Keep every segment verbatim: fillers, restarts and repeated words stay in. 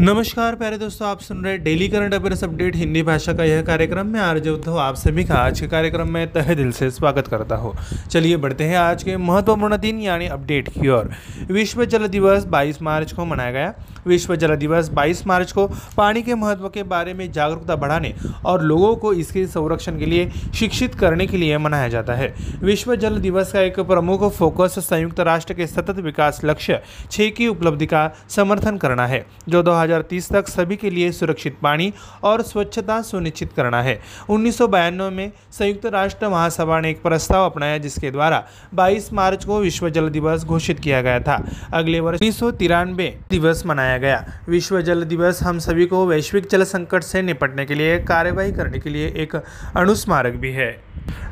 नमस्कार प्यारे दोस्तों, आप सुन रहे daily current affairs update Hindi भाषा का यह कार्यक्रम। मैं आरजे उद्धव आप सभी का आज के कार्यक्रम में तहे दिल से स्वागत करता हूँ। चलिए बढ़ते हैं आज के महत्वपूर्ण दिन यानी अपडेट की ओर। विश्व जल दिवस बाईस मार्च को मनाया गया। विश्व जल दिवस बाईस मार्च को पानी के महत्व के बारे में जागरूकता बढ़ाने और लोगों को इसके संरक्षण के लिए शिक्षित करने के लिए मनाया जाता है। विश्व जल दिवस का एक प्रमुख फोकस संयुक्त राष्ट्र के सतत विकास लक्ष्य छः की उपलब्धि का समर्थन करना है, जो दो हज़ार तीस तक सभी के लिए सुरक्षित पानी और स्वच्छता सुनिश्चित करना है। उन्नीस सौ बयानवे में संयुक्त राष्ट्र महासभा ने एक प्रस्ताव अपनाया, जिसके द्वारा बाईस मार्च को विश्व जल दिवस घोषित किया गया था। अगले वर्ष उन्नीस सौ तिरानवे दिवस मनाया गया। विश्व जल दिवस हम सभी को वैश्विक जल संकट से निपटने के लिए कार्यवाही करने के लिए एक अनुस्मारक भी है।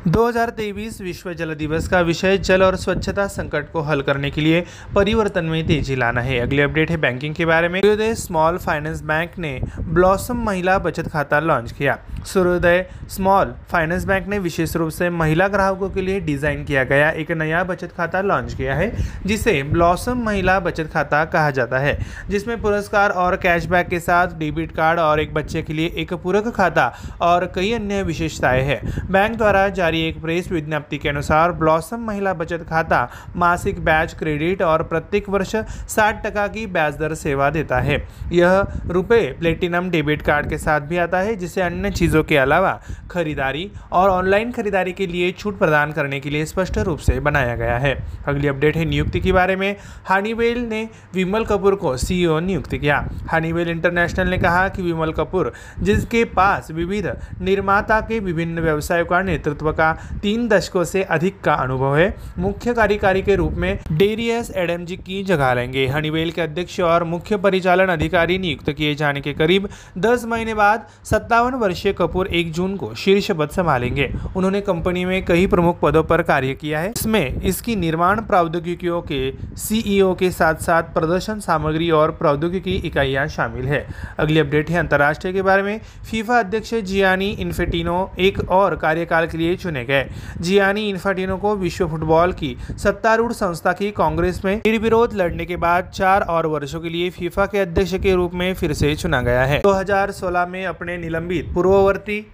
दो हज़ार तेईस विश्व जल दिवस का विषय जल और स्वच्छता संकट को हल करने के लिए परिवर्तन में तेजी लाना है। अगली अपडेट है बैंकिंग के बारे में। सूर्योदय स्मॉल फाइनेंस बैंक ने ब्लॉसम महिला बचत खाता लॉन्च किया। सूर्योदय स्मॉल फाइनेंस बैंक ने विशेष रूप से महिला ग्राहकों के लिए डिजाइन किया गया एक नया बचत खाता लॉन्च किया है, जिसे ब्लॉसम महिला बचत खाता कहा जाता है, जिसमें पुरस्कार और कैशबैक के साथ डेबिट कार्ड और एक बच्चे के लिए एक पूरक खाता और कई अन्य विशेषताएं हैं। बैंक द्वारा जारी एक प्रेस विज्ञप्ति के अनुसार ब्लॉसम महिला बचत खाता मासिक ब्याज क्रेडिट और प्रत्येक वर्ष साठ टका की ब्याज दर सेवा देता है। यह रुपए प्लेटिनम डेबिट कार्ड के साथ भी आता है, जिसे अन्य चीज़ों के अलावा खरीदारी और ऑनलाइन खरीदारी के लिए छूट प्रदान करने के लिए स्पष्ट रूप से बनाया गया है। अगली अपडेट है नियुक्ति के बारे में। हनीवेल ने विमल कपूर को सीईओ नियुक्त किया। हनीवेल इंटरनेशनल ने कहा कि विमल कपूर, जिसके पास विविध निर्माता के विभिन्न व्यवसायों का नेतृत्व का तीन दशकों से अधिक का अनुभव है, मुख्य कार्यकारी के रूप में डेरियस एडमजी की जगह लेंगे। हनीवेल के अध्यक्ष और मुख्य परिचालन अधिकारी नियुक्त किए जाने के करीब दस महीने बाद सत्तावन वर्षीय कपूर एक जून को शीर्ष पद संभालेंगे। उन्होंने कंपनी में कई प्रमुख पदों पर कार्य किया है, इसमें इसकी निर्माण प्रौद्योगिकियों के सीईओ के साथ साथ प्रदर्शन सामग्री और प्रौद्योगिकी इकाइयां शामिल है। अगली अपडेट है अंतर्राष्ट्रीय के बारे में। फीफा अध्यक्ष जियानी इन्फेंटिनो एक और कार्यकाल के लिए चुने गए। जियानी इन्फेंटिनो को विश्व फुटबॉल की सत्तारूढ़ संस्था की कांग्रेस में निर्विरोध लड़ने के बाद चार और वर्षों के लिए फीफा के अध्यक्ष के रूप में फिर से चुना गया है। दो हज़ार सोलह में अपने निलंबित पूर्ववर्ती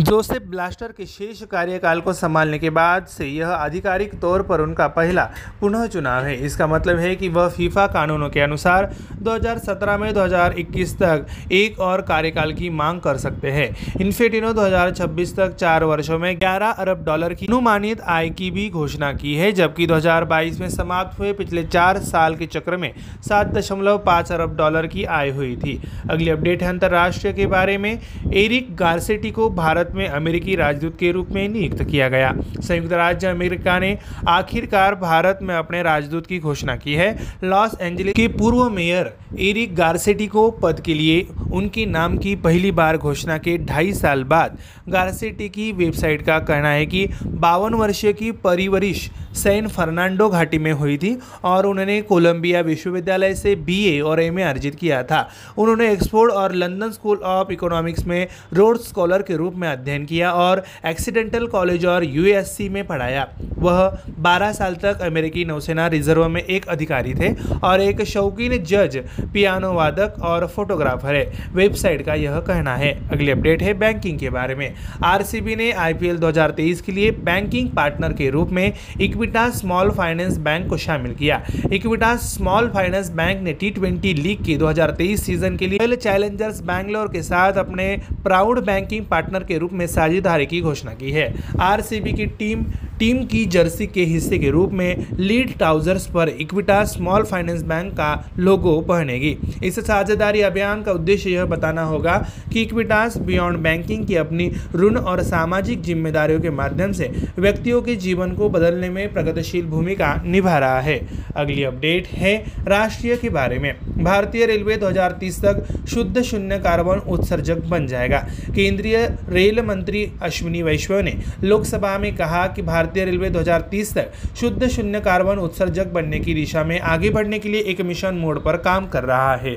जोसेफ ब्लास्टर के शेष कार्यकाल को संभालने के बाद से यह आधिकारिक तौर पर उनका पहला पुनः चुनाव है। इसका मतलब है कि वह फीफा कानूनों के अनुसार दो हज़ार सत्रह में दो हज़ार इक्कीस तक एक और कार्यकाल की मांग कर सकते हैं। इन्फेंटिनो दो हज़ार छब्बीस तक चार वर्षों में ग्यारह अरब डॉलर की अनुमानित आय की भी घोषणा की है, जबकि दो हज़ार बाईस में समाप्त हुए पिछले चार साल के चक्र में सात दशमलव पाँच अरब डॉलर की आय हुई थी। अगली अपडेट है अंतर्राष्ट्रीय के बारे में। एरिक गार्सेटी को भारत में अमेरिकी राजदूत के रूप में नियुक्त किया गया। संयुक्त राज्य अमेरिका ने आखिरकार भारत में अपने राजदूत की घोषणा की है। लॉस एंजलिस के पूर्व मेयर एरिक गार्सेटी को पद के लिए उनके नाम की पहली बार घोषणा के ढाई साल बाद गार्सेटी की वेबसाइट का कहना है कि बावन वर्षीय की परिवरिश सैन फर्नांडो घाटी में हुई थी और उन्होंने कोलंबिया विश्वविद्यालय से बीए और एमए अर्जित किया था। उन्होंने ऑक्सफोर्ड और लंदन स्कूल ऑफ इकोनॉमिक्स में रोड स्कॉलर के रूप में अध्ययन किया और ऑक्सीडेंटल कॉलेज और यूएससी में पढ़ाया। वह बारह साल तक अमेरिकी नौसेना रिजर्व में एक अधिकारी थे और एक शौकीन जज, पियानो वादक और फोटोग्राफर है, वेबसाइट का यह कहना है। अगली अपडेट है बैंकिंग के बारे में। आरसीबी ने आईपीएल दो हज़ार तेईस के लिए बैंकिंग पार्टनर के रूप में इक्विटास स्मॉल फाइनेंस बैंक को शामिल किया। इक्विटास स्मॉल फाइनेंस बैंक ने टी ट्वेंटी लीग के दो हज़ार तेईस सीजन के लिए रॉयल चैलेंजर्स बैंगलोर के साथ अपने प्राउड बैंकिंग पार्टनर के रूप में साझेदारी की घोषणा की है। आरसीबी की टीम टीम की जर्सी के हिस्से के रूप में लीड ट्राउजर्स पर इक्विटास स्मॉल फाइनेंस बैंक का लोगो पहनेगी। इस साझेदारी अभियान का उद्देश्य यह बताना होगा कि इक्विटास बियॉन्ड बैंकिंग की अपनी ऋण और सामाजिक जिम्मेदारियों के माध्यम से व्यक्तियों के जीवन को बदलने में प्रगतिशील भूमिका निभा रहा है। अगली अपडेट है राष्ट्रीय के बारे में। भारतीय रेलवे दो हज़ार तीस तक शुद्ध शून्य कार्बन उत्सर्जक बन जाएगा। केंद्रीय रेल मंत्री अश्विनी वैष्णव ने लोकसभा में कहा कि भारतीय रेलवे दो हज़ार तीस तक शुद्ध शून्य कार्बन उत्सर्जक बनने की दिशा में आगे बढ़ने के लिए एक मिशन मोड पर काम कर रहा है।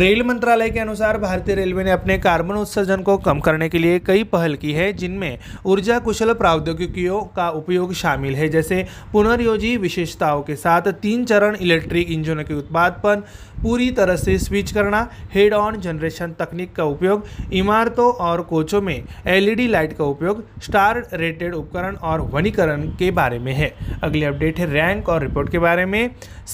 रेल मंत्रालय के अनुसार भारतीय रेलवे ने अपने कार्बन उत्सर्जन को कम करने के लिए कई पहल की है, जिनमें ऊर्जा कुशल प्रौद्योगिकियों का उपयोग शामिल है, जैसे पुनर्योजी विशेषताओं के साथ तीन चरण इलेक्ट्रिक इंजनों के उत्पादन, पूरी तरह से स्विच करना, हेड ऑन जनरेशन तकनीक का उपयोग, इमारतों और कोचों में एलईडी लाइट का उपयोग, स्टार रेटेड उपकरण और वनीकरण के बारे में है। अगली अपडेट है रैंक और रिपोर्ट के बारे में।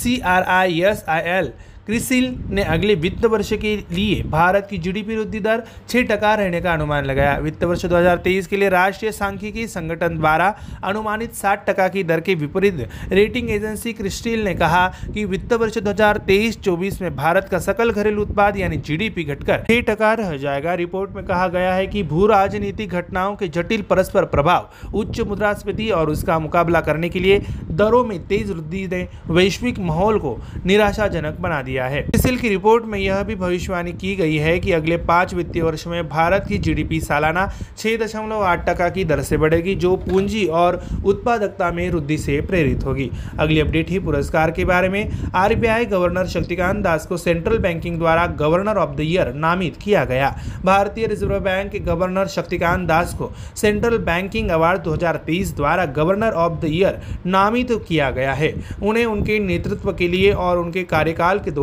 C R I S I L CRISIL ने अगले वित्त वर्ष के लिए भारत की जीडीपी वृद्धि दर छः टका रहने का अनुमान लगाया। वित्त वर्ष दो हज़ार तेईस के लिए राष्ट्रीय सांख्यिकी संगठन द्वारा अनुमानित साठ टका की दर के विपरीत रेटिंग एजेंसी क्रिसिल ने कहा कि वित्त वर्ष दो हज़ार तेईस चौबीस में भारत का सकल घरेलू उत्पाद यानी जीडीपी घटकर छः टका रह जाएगा। रिपोर्ट में कहा गया है कि भू राजनीतिक घटनाओं के जटिल परस्पर प्रभाव, उच्च मुद्रास्फीति और उसका मुकाबला करने के लिए दरों में तेज वृद्धि ने वैश्विक माहौल को निराशाजनक बना दिया है। क्रिसिल की रिपोर्ट में यह भी भविष्यवाणी की गई है कि अगले पांच वित्तीय वर्ष में भारत की जीडीपी सालाना छः दशमलव आठ टका की दर से बढ़ेगी, जो पूंजी और उत्पादकता में वृद्धि से प्रेरित होगी। अगली अपडेट ही पुरस्कार के बारे में। आरबीआई गवर्नर शक्तिकांत दास को सेंट्रल बैंकिंग द्वारा गवर्नर ऑफ द ईयर नामित किया गया। भारतीय रिजर्व बैंक के गवर्नर शक्तिकांत दास को सेंट्रल बैंकिंग अवार्ड दो हजार तेईस द्वारा गवर्नर ऑफ द ईयर नामित किया गया है। उन्हें उनके नेतृत्व के लिए और उनके कार्यकाल के दौरान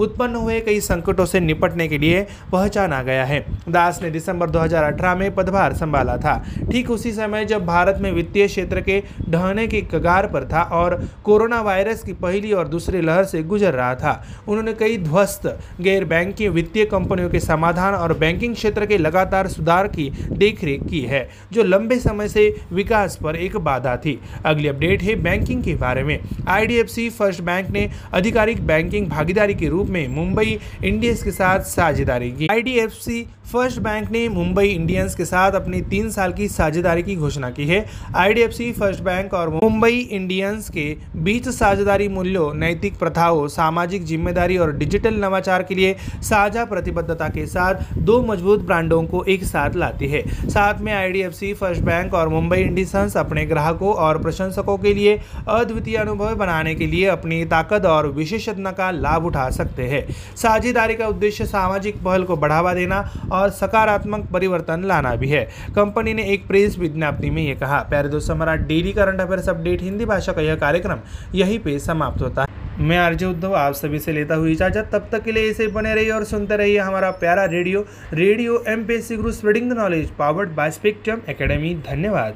उत्पन्न हुए कई संकटों से निपटने के लिए पहचाना गया है। दास ने दिसंबर दो हज़ार अठारह में पदभार संभाला था, ठीक उसी समय जब भारत में वित्तीय क्षेत्र के ढहने की कगार पर था और कोरोना वायरस की पहली और दूसरी लहर से गुजर रहा था। उन्होंने कई ध्वस्त गैर बैंकिंग वित्तीय कंपनियों के समाधान और बैंकिंग क्षेत्र के लगातार सुधार की देखरेख की है, जो लंबे समय से विकास पर एक बाधा थी। अगली अपडेट है बैंकिंग के बारे में। आईडीएफसी फर्स्ट बैंक ने आधिकारिक बैंकिंग भागीदारी के रूप में मुंबई इंडियंस के साथ साझेदारी की। आईडीएफसी फर्स्ट बैंक ने मुंबई इंडियंस के साथ अपनी तीन साल की साझेदारी की घोषणा की है। आईडीएफसी फर्स्ट बैंक और मुंबई इंडियंस के बीच साझेदारी मूल्यों, नैतिक प्रथाओं, सामाजिक जिम्मेदारी और डिजिटल नवाचार के लिए साझा प्रतिबद्धता के साथ दो मजबूत ब्रांडों को एक साथ लाती है। साथ में आईडीएफसी फर्स्ट बैंक और मुंबई इंडियंस अपने ग्राहकों और प्रशंसकों के लिए अद्वितीय अनुभव बनाने के लिए अपनी ताकत और विशेषज्ञता का लाभ उठा सकते हैं। साझेदारी का उद्देश्य सामाजिक पहल को बढ़ावा देना और सकारात्मक परिवर्तन लाना भी है। कंपनी ने एक प्रेस विज्ञप्ति में यह कहा। प्यारे दोस्तों, हमारा daily current affairs update Hindi भाषा का यह कार्यक्रम यहीं पे समाप्त होता है। मैं आरजे उद्धव आप सभी से लेता हुई इजाजत। तब तक के लिए ऐसे ही बने रहिए और सुनते रहिए हमारा प्यारा radio radio MPSC Guru spreading the knowledge powered by Spectrum Academy. धन्यवाद।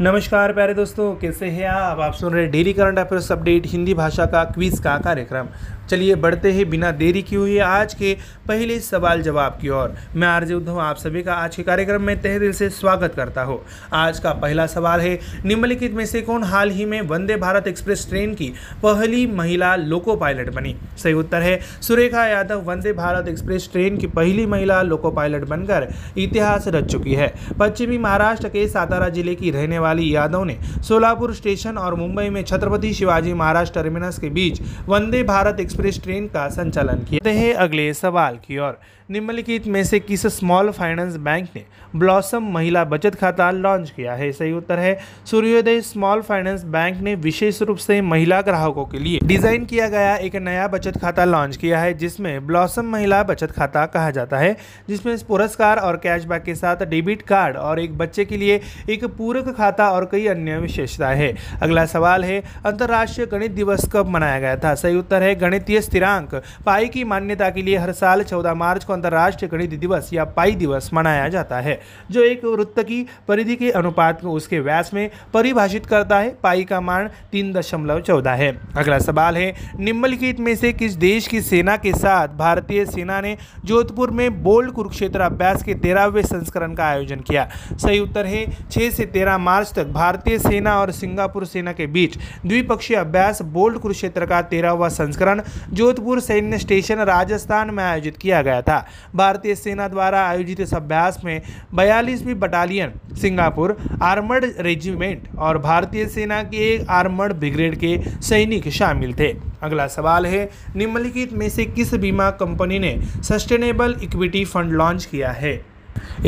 नमस्कार प्यारे दोस्तों, कैसे हैं आप? आप सुन रहे daily current affairs update Hindi भाषा का क्विज का कार्यक्रम। चलिए बढ़ते हैं बिना देरी की हुई आज के पहले सवाल जवाब की ओर। मैं आरजे उद्धव आप सभी का आज के कार्यक्रम में तहे दिल से स्वागत करता हूँ। आज का पहला सवाल है, निम्नलिखित में से कौन हाल ही में वंदे भारत एक्सप्रेस ट्रेन की पहली महिला लोको पायलट बनी? सही उत्तर है सुरेखा यादव। वंदे भारत एक्सप्रेस ट्रेन की पहली महिला लोको पायलट बनकर इतिहास रच चुकी है। पश्चिमी महाराष्ट्र के सातारा जिले की रहने वाली यादव ने सोलापुर स्टेशन और मुंबई में छत्रपति शिवाजी महाराज टर्मिनस के बीच वंदे भारत एक्सप्रेस ट्रेन का संचालन किया है। अगले सवाल की ओर, निम्नलिखित में से किस स्मॉल फाइनेंस बैंक ने ब्लॉसम महिला बचत खाता लॉन्च किया है? सही उत्तर है सूर्योदय स्मॉल फाइनेंस बैंक ने विशेष रूप से महिला ग्राहकों के लिए डिजाइन किया गया एक नया बचत खाता लॉन्च किया है, जिसमें ब्लॉसम महिला बचत खाता कहा जाता है, जिसमें पुरस्कार और कैशबैक के साथ डेबिट कार्ड और एक बच्चे के लिए एक पूरक खाता और कई अन्य विशेषताएं है। अगला सवाल है, अंतर्राष्ट्रीय गणित दिवस कब मनाया गया था? सही उत्तर है गणितीय स्थिरांक पाई की मान्यता के लिए हर साल चौदह मार्च अंतर्राष्ट्रीय गणित दिवस या पाई दिवस मनाया जाता है, जो एक वृत्त की परिधि के अनुपात को उसके व्यास में परिभाषित करता है। पाई का मान तीन दशमलव चौदह है। अगला सवाल है, निम्नलिखित में से किस देश की सेना के साथ भारतीय सेना ने जोधपुर में बोल्ड कुरुक्षेत्र अभ्यास के तेरहवें संस्करण का आयोजन किया? सही उत्तर है छह से तेरह मार्च तक भारतीय सेना और सिंगापुर सेना के बीच द्विपक्षीय अभ्यास बोल्ड कुरुक्षेत्र का तेरहवां संस्करण जोधपुर सैन्य स्टेशन राजस्थान में आयोजित किया गया था। भारतीय सेना द्वारा आयोजित इस अभ्यास में बयालीसवीं बटालियन सिंगापुर आर्मर्ड रेजिमेंट और भारतीय सेना के आर्मर्ड ब्रिगेड के सैनिक शामिल थे। अगला सवाल है, निम्नलिखित में से किस बीमा कंपनी ने सस्टेनेबल इक्विटी फंड लॉन्च किया है?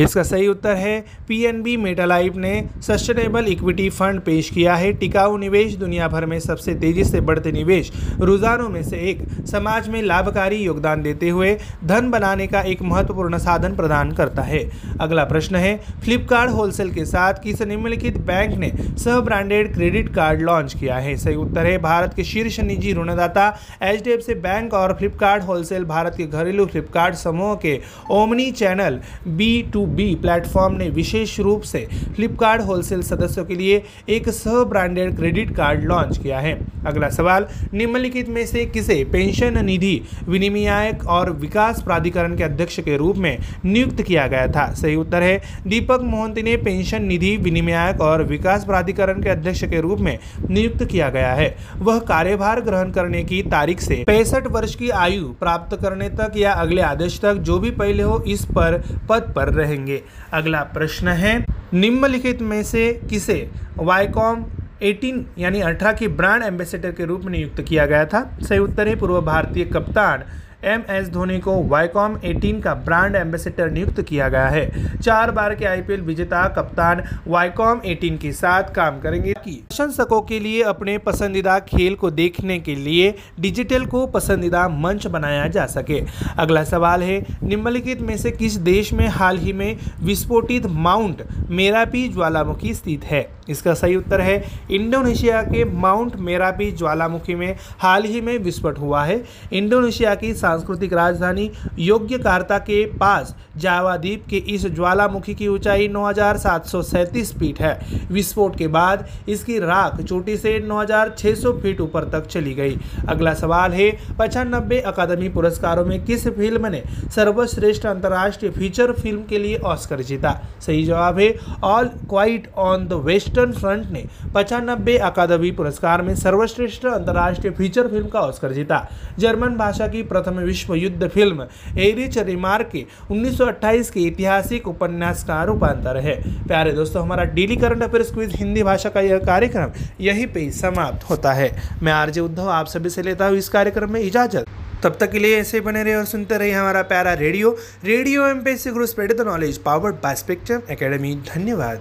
इसका सही उत्तर है पीएनबी मेटालाइफ ने सस्टेनेबल इक्विटी फंड पेश किया है। टिकाऊ निवेश दुनिया भर में सबसे तेजी से बढ़ते निवेश रुझानों में से एक, समाज में लाभकारी योगदान देते हुए धन बनाने का एक महत्वपूर्ण साधन प्रदान करता है। अगला प्रश्न है, फ्लिपकार्ट होलसेल के साथ किस निम्नलिखित बैंक ने सह ब्रांडेड क्रेडिट कार्ड लॉन्च किया है? सही उत्तर है, भारत के शीर्ष निजी ऋणदाता एचडीएफसी बैंक और फ्लिपकार्ट होलसेल भारत के घरेलू फ्लिपकार्ट समूह के omni channel B to B platform ने विशेष रूप से फ्लिपकार्ट होलसेल सदस्यों के लिए एक सह ब्रांडेड क्रेडिट कार्ड लॉन्च किया है। अगला सवाल, निम्नलिखित में से किसे पेंशन निधि विनियामक और विकास प्राधिकरण के अध्यक्ष के रूप में नियुक्त किया गया था? सही उत्तर है, दीपक मोहंती ने पेंशन निधि विनियामक और विकास प्राधिकरण के अध्यक्ष के रूप में नियुक्त किया गया है। वह कार्यभार ग्रहण करने की तारीख से पैंसठ वर्ष की आयु प्राप्त करने तक या अगले आदेश तक, जो भी पहले हो, इस पर पद पर रहेंगे। अगला प्रश्न है, निम्नलिखित में से किसे वायकॉम अठारह यानी अठारह के ब्रांड एम्बेसडर के रूप में नियुक्त किया गया था? सही उत्तर है, पूर्व भारतीय कप्तान एम एस धोनी को वायकॉम अठारह का ब्रांड एम्बेसडर नियुक्त किया गया है। चार बार के आईपीएल विजेता कप्तान वायकॉम अठारह के साथ काम करेंगे। प्रशंसकों के लिए अपने पसंदीदा खेल को देखने के लिए डिजिटल को पसंदीदा मंच बनाया जा सके। अगला सवाल है, निम्नलिखित में से किस देश में हाल ही में विस्फोटित माउंट मेरापी ज्वालामुखी स्थित है? इसका सही उत्तर है, इंडोनेशिया के माउंट मेरापी ज्वालामुखी में हाल ही में विस्फोट हुआ है। इंडोनेशिया की सांस्कृतिक राजधानी योग्यकार्ता के पास जावा द्वीप के इस ज्वालामुखी की ऊंचाई नौ हज़ार सात सौ सैंतीस फीट है। विस्फोट के बाद इसकी राख चोटी से नौ हज़ार छह सौ फीट ऊपर तक चली गई। अगला सवाल है, पचानबे अकादमी पुरस्कारों में किस फिल्म ने सर्वश्रेष्ठ अंतर्राष्ट्रीय फीचर फिल्म के लिए ऑस्कर जीता? सही जवाब है, All Quiet on the Western Front ने पचानबे अकादमी पुरस्कार में सर्वश्रेष्ठ अंतर्राष्ट्रीय फीचर फिल्म का ऑस्कर जीता। जर्मन भाषा की प्रथम विश्व युद्ध फिल्म एरिच रिमार्क के उन्नीस सौ अट्ठाईस के ऐतिहासिक उपन्यास का रूपांतर है। प्यारे दोस्तों, हमारा daily current affairs quiz Hindi भाषा का यह कार्यक्रम यहीं पे समाप्त होता है। मैं आरजे उद्धव आप सभी से लेता हूँ इस कार्यक्रम में इजाजत। तब तक के लिए ऐसे बने रहे और सुनते रहिए हमारा प्यारा radio radio MPSC Guru spread the knowledge powered by Spectrum academy. धन्यवाद.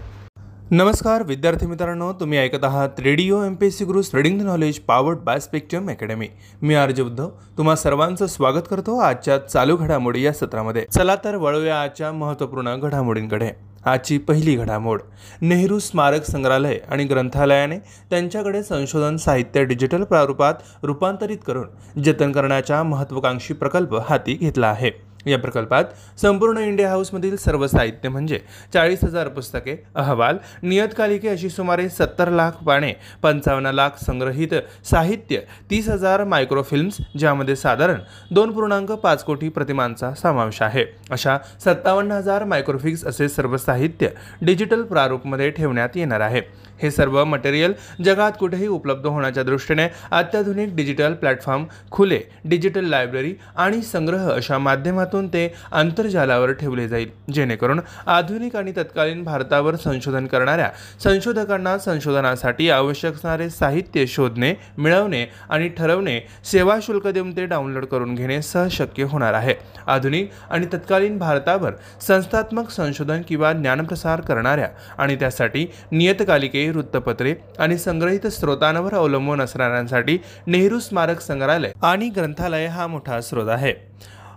नमस्कार विद्यार्थी मित्रांनो, तुम्ही ऐकत आहात radio M P S C Guru spreading the knowledge powered by Spectrum academy. मी आरजे उद्धव तुम्हा सर्वांचं स्वागत करतो आजच्या चालू घडामोडी या सत्रामध्ये। चला तर वळूया आजच्या महत्त्वपूर्ण घडामोडींकडे। आजची पहिली घडामोड, नेहरू स्मारक संग्रहालय आणि ग्रंथालयाने त्यांच्याकडे संशोधन साहित्य डिजिटल प्रारूपात रूपांतरित करून जतन करण्याचा महत्त्वाकांक्षी प्रकल्प हाती घेतला आहे। या प्रकल्पात संपूर्ण इंडिया हाऊसमधील सर्व साहित्य म्हणजे चाळीस हजार पुस्तके, अहवाल, नियतकालिके अशी सुमारे सत्तर लाख पाने, पंचावन्न लाख संग्रहित साहित्य, तीस हजार मायक्रोफिल्म्स ज्यामध्ये साधारण दोन पूर्णांक पाच कोटी प्रतिमांचा समावेश आहे, अशा सत्तावन्न हजार मायक्रोफिक्स असे सर्व साहित्य डिजिटल प्रारूपमध्ये ठेवण्यात येणार आहे। हे सर्व मटेरियल जगात कुठेही उपलब्ध होण्याच्या दृष्टीने अत्याधुनिक डिजिटल प्लॅटफॉर्म, खुले डिजिटल लायब्ररी आणि संग्रह अशा माध्यमातून ते आंतरजालावर ठेवले जाईल, जेणेकरून आधुनिक आणि तत्कालीन भारतावर संशोधन करणाऱ्या संशोधकांना संशोधनासाठी आवश्यक असणारे साहित्य शोधणे, मिळवणे आणि ठरवणे, सेवा शुल्क देऊन ते डाउनलोड करून घेणे सहशक्य होणार आहे। आधुनिक आणि तत्कालीन भारतावर संस्थात्मक संशोधन किंवा ज्ञानप्रसार करणाऱ्या आणि त्यासाठी नियतकालिके, वृत्तपत्रे आणि संग्रहित स्रोतांवर अवलंबून असणाऱ्यांसाठी नेहरू स्मारक संग्रहालय आणि ग्रंथालय हा मोठा स्रोत आहे।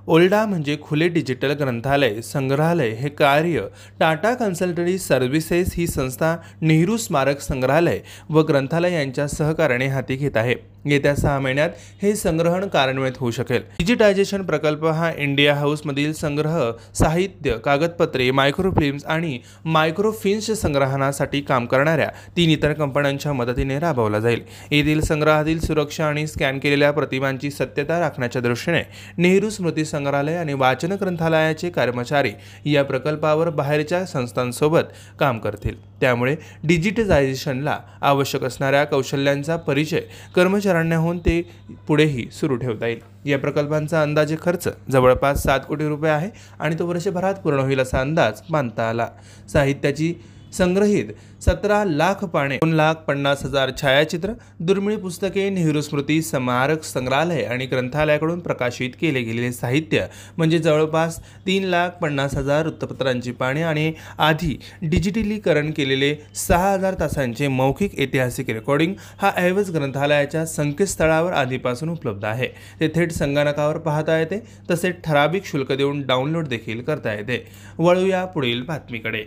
ओल्डा म्हणजे खुले डिजिटल ग्रंथालय संग्रहालय हे कार्य टाटा कन्सल्टन्सी सर्व्हिसेस ही संस्था नेहरू स्मारक संग्रहालय व ग्रंथालय यांच्या सहकार्याने हाती घेत आहे। येत्या सहा महिन्यात हे संग्रहण कार्यान्वित होऊ शकेल। डिजिटायझेशन प्रकल्प हा इंडिया हाऊसमधील संग्रह साहित्य, कागदपत्रे, मायक्रोफिल्म्स आणि मायक्रोफिन्स संग्रहणासाठी काम करणाऱ्या तीन इतर कंपन्यांच्या मदतीने राबवला जाईल। येथील संग्रहातील सुरक्षा आणि स्कॅन केलेल्या प्रतिमांची सत्यता राखण्याच्या दृष्टीने नेहरू स्मृती संग्रहालय आणि वाचन ग्रंथालयाचे कर्मचारी या प्रकल्पावर बाहेरच्या संस्थांसोबत काम करतील। त्यामुळे डिजिटायझेशनला आवश्यक असणाऱ्या कौशल्यांचा परिचय कर्मचाऱ्यांनाहून ते पुढेही सुरू ठेवता येईल। या प्रकल्पांचा अंदाजे खर्च जवळपास सात कोटी रुपये आहे आणि तो वर्षभरात पूर्ण होईल असा अंदाज बांधता आला। साहित्याची संग्रहित सतरा लाख पाने, दोन लाख पन्नास हजार छायाचित्र, दुर्मिळ पुस्तके, नेहरू स्मृती स्मारक संग्रहालय आणि ग्रंथालयाकडून प्रकाशित केले गेलेले साहित्य म्हणजे जवळपास तीन लाख पन्नास हजार वृत्तपत्रांची पाने आणि आधी डिजिटलीकरण केलेले सहा हजार तासांचे मौखिक ऐतिहासिक रेकॉर्डिंग हा ऐवज ग्रंथालयाच्या संकेतस्थळावर आधीपासून उपलब्ध आहे. ते थेट संगणकावर पाहता येते तसेच ठराविक शुल्क देऊन डाउनलोड देखील करता येते. वळूया पुढील बातमीकडे.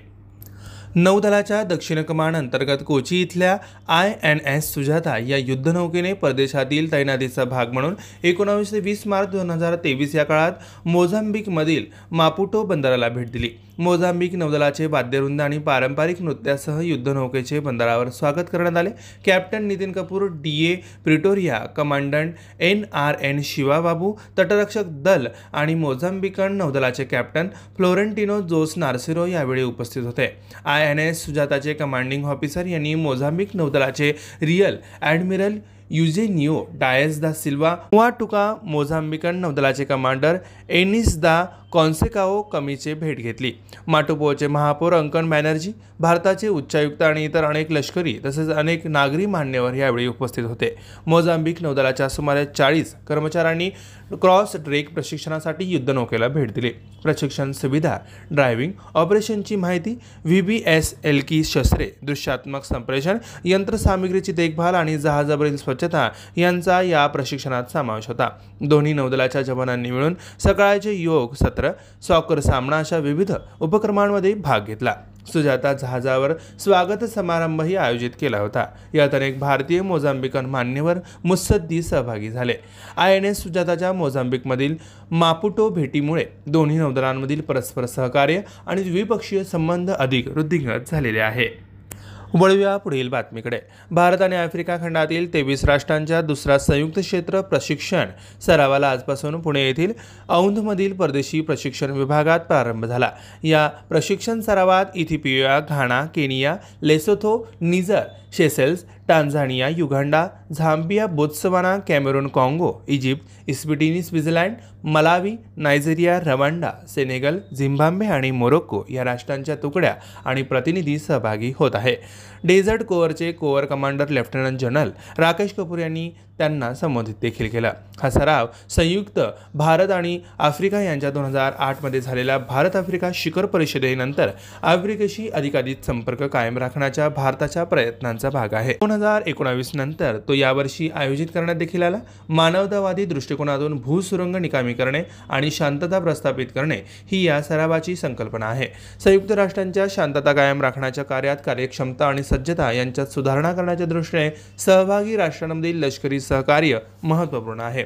नौदलाच्या दक्षिण कमान अंतर्गत कोची इथल्या आय एन एस सुजाता या युद्धनौकेने परदेशातील तैनातीचा भाग म्हणून एकोणावीस ते वीस मार्च दोन हजार तेवीस या काळात मोझांबिकमधील मापुटो बंदराला भेट दिली. मोझांबिक नौदलाचे वाद्यवृंद आणि पारंपरिक नृत्यासह युद्धनौकेचे बंदरावर स्वागत करण्यात आले. Captain Nitin Kapoor, D A Pretoria, commandant N R N Shivababu, तटरक्षक दल आणि मोझांबिकन नौदलाचे कॅप्टन फ्लोरेंटिनो जोस नार्सिरो यावेळी उपस्थित होते. आय एन एस सुजाताचे कमांडिंग ऑफिसर यांनी मोझांबिक नौदलाचे rear admiral Eugenio Dias da Silva, मुआटुका Mozambican नौदलाचे कमांडर एनिस दा कॉन्सेकाओ कमीचे भेट घेतली. माटुपोचे महापौर अंकन बॅनर्जी, भारताचे उच्चायुक्त आणि इतर अनेक लष्करी तसेच अनेक नागरी मान्यवर यावेळी उपस्थित होते. मोझांबिक नौदलाच्या सुमारे चाळीस कर्मचाऱ्यांनी क्रॉस ड्रेक प्रशिक्षणासाठी युद्धनौकेला भेट दिली. प्रशिक्षण सुविधा, ड्रायव्हिंग, ऑपरेशनची माहिती, व्ही बी एस एल की शस्त्रे, दृश्यात्मक संप्रेषण, यंत्रसामग्रीची देखभाल आणि जहाजावरील स्वच्छता यांचा या प्रशिक्षणात समावेश होता. दोन्ही नौदलाच्या जवानांनी मिळून सकाळचे योग सत्र, सॉकर सामना अशा विविध उपक्रमांमध्ये भाग घेतला. सुजाता जहाजावर स्वागत समारंभही आयोजित केला होता. यात अनेक भारतीय, मोझांबिकन मान्यवर, मुत्सद्दी सहभागी झाले. आय एन एस सुजाताच्या मोझांबिकमधील मापुटो भेटीमुळे दोन्ही नौदलांमधील परस्पर सहकार्य आणि द्विपक्षीय संबंध अधिक वृद्धिंगत झालेले आहे. वळूया पुढील बातमीकडे. भारत आणि आफ्रिका खंडातील तेवीस राष्ट्रांच्या दुसरा संयुक्त क्षेत्र प्रशिक्षण सरावाला आजपासून पुणे येथील औंधमधील परदेशी प्रशिक्षण विभागात प्रारंभ झाला. या प्रशिक्षण सरावात Ethiopia, Ghana, Kenya, Lesotho, Niger, Seychelles, Tanzania, Uganda, Zambia, Botswana, Cameroon, काँगो, Egypt, Eswatini, Switzerland, Malawi, Nigeria, Rwanda, Senegal, Zimbabwe आणि मोरोक्को या राष्ट्रांच्या तुकड्या आणि प्रतिनिधी सहभागी होत आहे. डेझर्ट कोअरचे corps commander lieutenant general Rakesh Kapoor यांनी त्यांना संबोधित देखील केला. हा सराव संयुक्त भारत आणि आफ्रिका यांच्या दोन हजार आठमध्ये झालेल्या भारत आफ्रिका शिखर परिषदेनंतर आफ्रिकेशी अधिकाधिक संपर्क कायम राखण्याच्या भारताच्या प्रयत्नांचा भाग आहे. दोन हजार एकोणावीस नंतर तो यावर्षी आयोजित करण्यात देखील आला. मानवतावादी दृष्टिकोनातून भूसुरुंग निकामी करणे आणि शांतता प्रस्थापित करणे ही या सरावाची संकल्पना आहे. संयुक्त राष्ट्रांच्या शांतता कायम राखण्याच्या कार्यात कार्यक्षमता आणि सज्जता यांच्यात सुधारणा करण्याच्या दृष्टीने सहभागी राष्ट्रांमधील लष्करी सहकार्य महत्त्वपूर्ण आहे.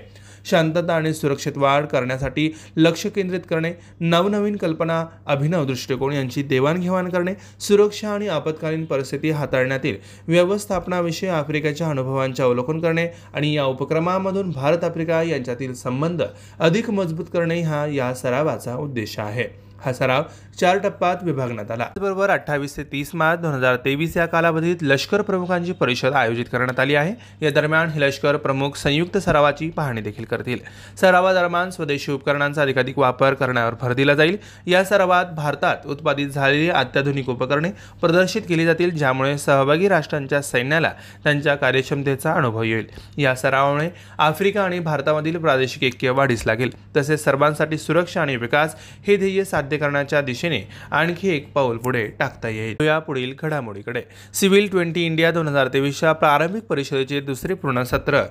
शांतता आणि सुरक्षित वाढ करण्यासाठी लक्ष केंद्रित करणे, नवनवीन कल्पना, अभिनव दृष्टिकोन यांची देवाणघेवाण करणे, सुरक्षा आणि आपत्कालीन परिस्थिती हाताळण्यातील व्यवस्थापनाविषयी आफ्रिकेच्या अनुभवांचे अवलोकन करणे आणि या उपक्रमामधून भारत आफ्रिका यांच्यातील संबंध अधिक मजबूत करणे हा या सरावाचा उद्देश आहे. हा सराव चार टप्प्यात विभागण्यात आला. त्याचबरोबर अठ्ठावीस ते तीस मार्च दोन हजार तेवीस या कालावधीत लष्कर प्रमुखांची परिषद आयोजित करण्यात आली आहे. या दरम्यान हे लष्कर प्रमुख संयुक्त सरावाची पाहणी देखील करतील. सरावादरम्यान स्वदेशी उपकरणांचा अधिकाधिक वापर करण्यावर भर दिला जाईल. या सरावात भारतात उत्पादित झालेली अत्याधुनिक उपकरणे प्रदर्शित केली जातील, ज्यामुळे सहभागी राष्ट्रांच्या सैन्याला त्यांच्या कार्यक्षमतेचा अनुभव येईल. या सरावामुळे आफ्रिका आणि भारतामधील प्रादेशिक ऐक्य वाढीस लागेल तसेच सर्वांसाठी सुरक्षा आणि विकास हे ध्येय करण्याच्या दिशेने आणखी एक पाऊल पुढे टाकता येईल. या पुढील घडामोडीकडे. सिव्हिल ट्वेंटी इंडिया दोन हजार तेवीसच्या प्रारंभिक परिषदेचे दुसरे पूर्ण सत्र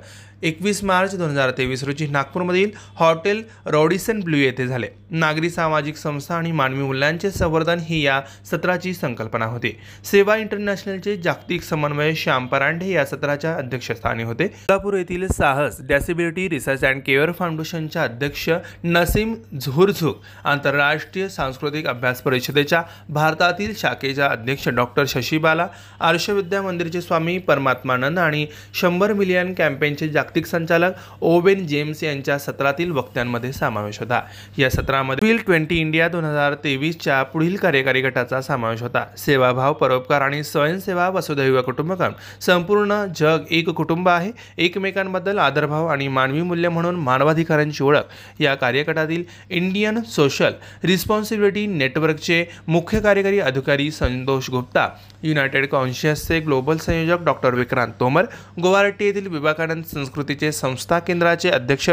एकवीस मार्च दोन हजार तेवीस रोजी नागपूरमधील हॉटेल रॉडिसन ब्ल्यू येथे झाले. नागरी, सामाजिक संस्था आणि मानवी मूल्यांचे संवर्धन ही या सत्राची संकल्पना होती. सेवा इंटरनॅशनलचे जागतिक समन्वय श्याम परांडे या सत्राच्या अध्यक्षस्थानी होते. कोल्हापूर येथील साहस डॅसेबिलिटी रिसर्च अँड केअर फाउंडेशनच्या अध्यक्ष नसीम झुरझुक, आंतरराष्ट्रीय सांस्कृतिक अभ्यास परिषदेच्या भारतातील शाखेच्या अध्यक्ष डॉक्टर शशीबाला, आर्ष विद्या मंदिरचे स्वामी परमात्मानंद आणि शंभर मिलियन कॅम्पेनचे जागतिक संचालक ओवेन जेम्स यांच्या सत्रातील वक्त्यांमध्ये समावेश होता. या सत्रामध्ये फिल ट्वेंटी इंडिया दोन हजार तेवीसच्या पुढील कार्यकारी गटाचा समावेश होता. सेवाभाव, परोपकार आणि स्वयंसेवा, वसुधैव कुटुंबकम, संपूर्ण जग एक कुटुंब आहे, एकमेकांबद्दल आदरभाव आणि मानवी मूल्य म्हणून मानवाधिकारांची ओळख या कार्यगटातील इंडियन सोशल रिस्पॉन्स रिस्पॉन्सिबिलिटी नेटवर्कचे मुख्य कार्यकारी अधिकारी संतोष गुप्ता, युनायटेड कॉन्शियसचे ग्लोबल संयोजक डॉक्टर विक्रांत तोमर, गुवाहाटी येथील विवेकानंद संस्कृतीचे संस्था केंद्राचे अध्यक्ष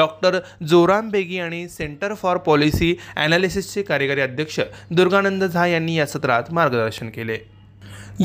डॉक्टर जोराम बेगी आणि सेंटर फॉर पॉलिसी ॲनालिसिसचे कार्यकारी अध्यक्ष दुर्गानंद झा यांनी या सत्रात मार्गदर्शन केले.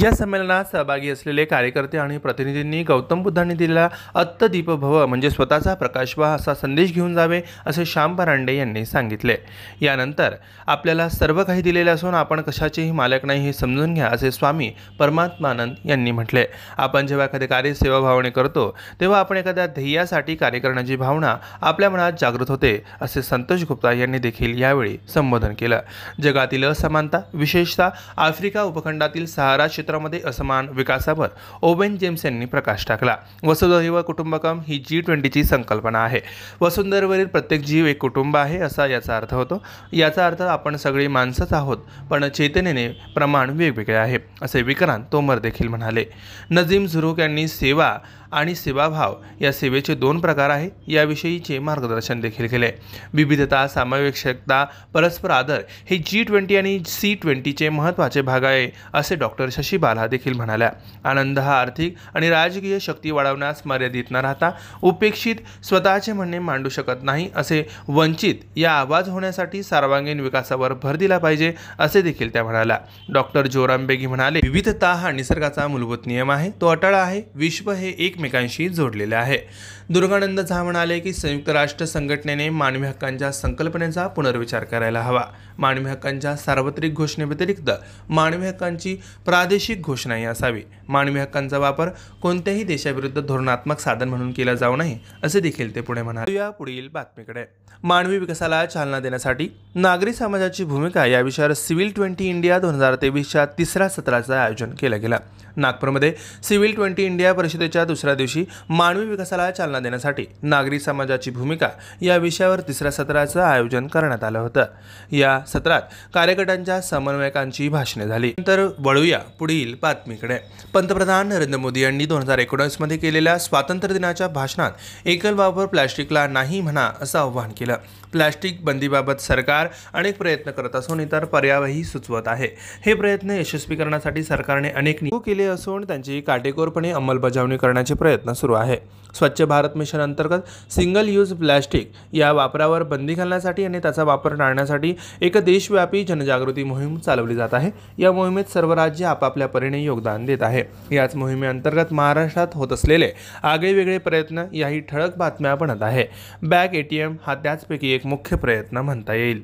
या संमेलनात सहभागी असलेले कार्यकर्ते आणि प्रतिनिधींनी गौतम बुद्धांनी दिलेला अत्तदीप भव म्हणजे स्वतःचा प्रकाश व्हा असा संदेश घेऊन जावे असे श्याम परांडे यांनी सांगितले. यानंतर आपल्याला सर्व काही दिलेले असून आपण कशाचेही मालक नाही हे समजून घ्या असे स्वामी परमात्मानंद यांनी म्हटले. आपण जेव्हा एखादे कार्य सेवाभावने करतो तेव्हा आपण एखाद्या ध्येयासाठी कार्य करण्याची भावना आपल्या मनात जागृत होते असे संतोष गुप्ता यांनी देखील यावेळी संबोधन केलं. जगातील असमानता, विशेषतः आफ्रिका उपखंडातील सहारा क्षेत्रामध्ये असमान विकासावर ओवेन जेम्स यांनी प्रकाश टाकला. वसुधैव कुटुंबकम ही जी ट्वेंटीची संकल्पना आहे. वसुंधरेवरील प्रत्येक जीव एक कुटुंब आहे असा याचा अर्थ होतो. याचा अर्थ आपण सगळी माणसंच आहोत, पण चेतनेने प्रमाण वेगवेगळे आहे असे विक्रांत तोमर देखील म्हणाले. नजीम झुरूक यांनी सेवा आणि सेवाभाव या सेवेचे दोन प्रकार आहे याविषयीचे मार्गदर्शन देखील केले. विविधता, समावेशकता, परस्पर आदर हे जी ट्वेंटी आणि सी ट्वेंटीचे महत्त्वाचे भाग आहे असे डॉक्टर शशी बाला देखील म्हणाल्या. आनंद हा आर्थिक आणि राजकीय शक्ती वाढवण्यास मर्यादित न राहता उपेक्षित, स्वतःचे म्हणणे मांडू शकत नाही असे वंचित या आवाज होण्यासाठी सर्वांगीण विकासावर भर दिला पाहिजे असे देखील त्या म्हणाल्या. डॉक्टर जोराम बेगी म्हणाले, विविधता हा निसर्गाचा मूलभूत नियम आहे, तो अटळ आहे, विश्व हे एक एकमेकांशी जोडलेले आहे. दुर्गानंद झा म्हणाले की संयुक्त राष्ट्र संघटनेने मानवी हक्कांच्या संकल्पनेचा पुनर्विचार करायला हवा. मानवी हक्कांच्या सार्वत्रिक घोषणेव्यतिरिक्त मानवी हक्कांची प्रादेशिक घोषणाही असावी. मानवी हक्कांचा वापर कोणत्याही देशाविरुद्ध धोरणात्मक साधन म्हणून केला जाऊ नये असे देखील ते पुढे म्हणाले. या पुढील बातमीकडे. मानवी विकासाला चालना देण्यासाठी नागरी समाजाची भूमिका या विषयावर सिव्हिल ट्वेंटी इंडिया दोन हजार तेवीसच्या तिसऱ्या सत्राचं आयोजन केलं गेलं. नागपूरमध्ये सिव्हिल ट्वेंटी इंडिया परिषदेच्या दुसऱ्या दिवशी मानवी विकासाला चालना देण्यासाठी नागरी समाजाची भूमिका या विषयावर तिसऱ्या सत्राचं आयोजन करण्यात आलं होतं. या सत्रात कार्यकर्त्यांच्या समन्वयकांची भाषणे झाली. नंतर वळूया पुढील बातमीकडे. पंतप्रधान नरेंद्र मोदी यांनी दोन हजार एकोणीसमध्ये केलेल्या स्वातंत्र्य दिनाच्या भाषणात एकल वापर प्लॅस्टिकला नाही म्हणा असं आव्हान केलं. प्लॅस्टिक बंदीबाबत सरकार अनेक प्रयत्न करत असून इतर पर्यायही सुचवत आहे. हे प्रयत्न यशस्वी करण्यासाठी सरकारने अनेक नियम केले असून त्यांची काटेकोरपणे अंमलबजावणी करण्याचे प्रयत्न सुरू आहे. स्वच्छ भारत मिशन अंतर्गत सिंगल यूज प्लॅस्टिक या वापरावर बंदी घालण्यासाठी आणि त्याचा वापर टाळण्यासाठी एक देशव्यापी जनजागृती मोहीम चालवली जात आहे. या मोहिमेत सर्व राज्य आपापल्या परीने योगदान देत आहे. याच मोहिमेअंतर्गत महाराष्ट्रात होत असलेले आगळेवेगळे प्रयत्न याही ठळक बातम्या बनत आहे. बॅग एटीएम हा त्याचपैकी एक मुख्य प्रयत्न म्हणता येईल.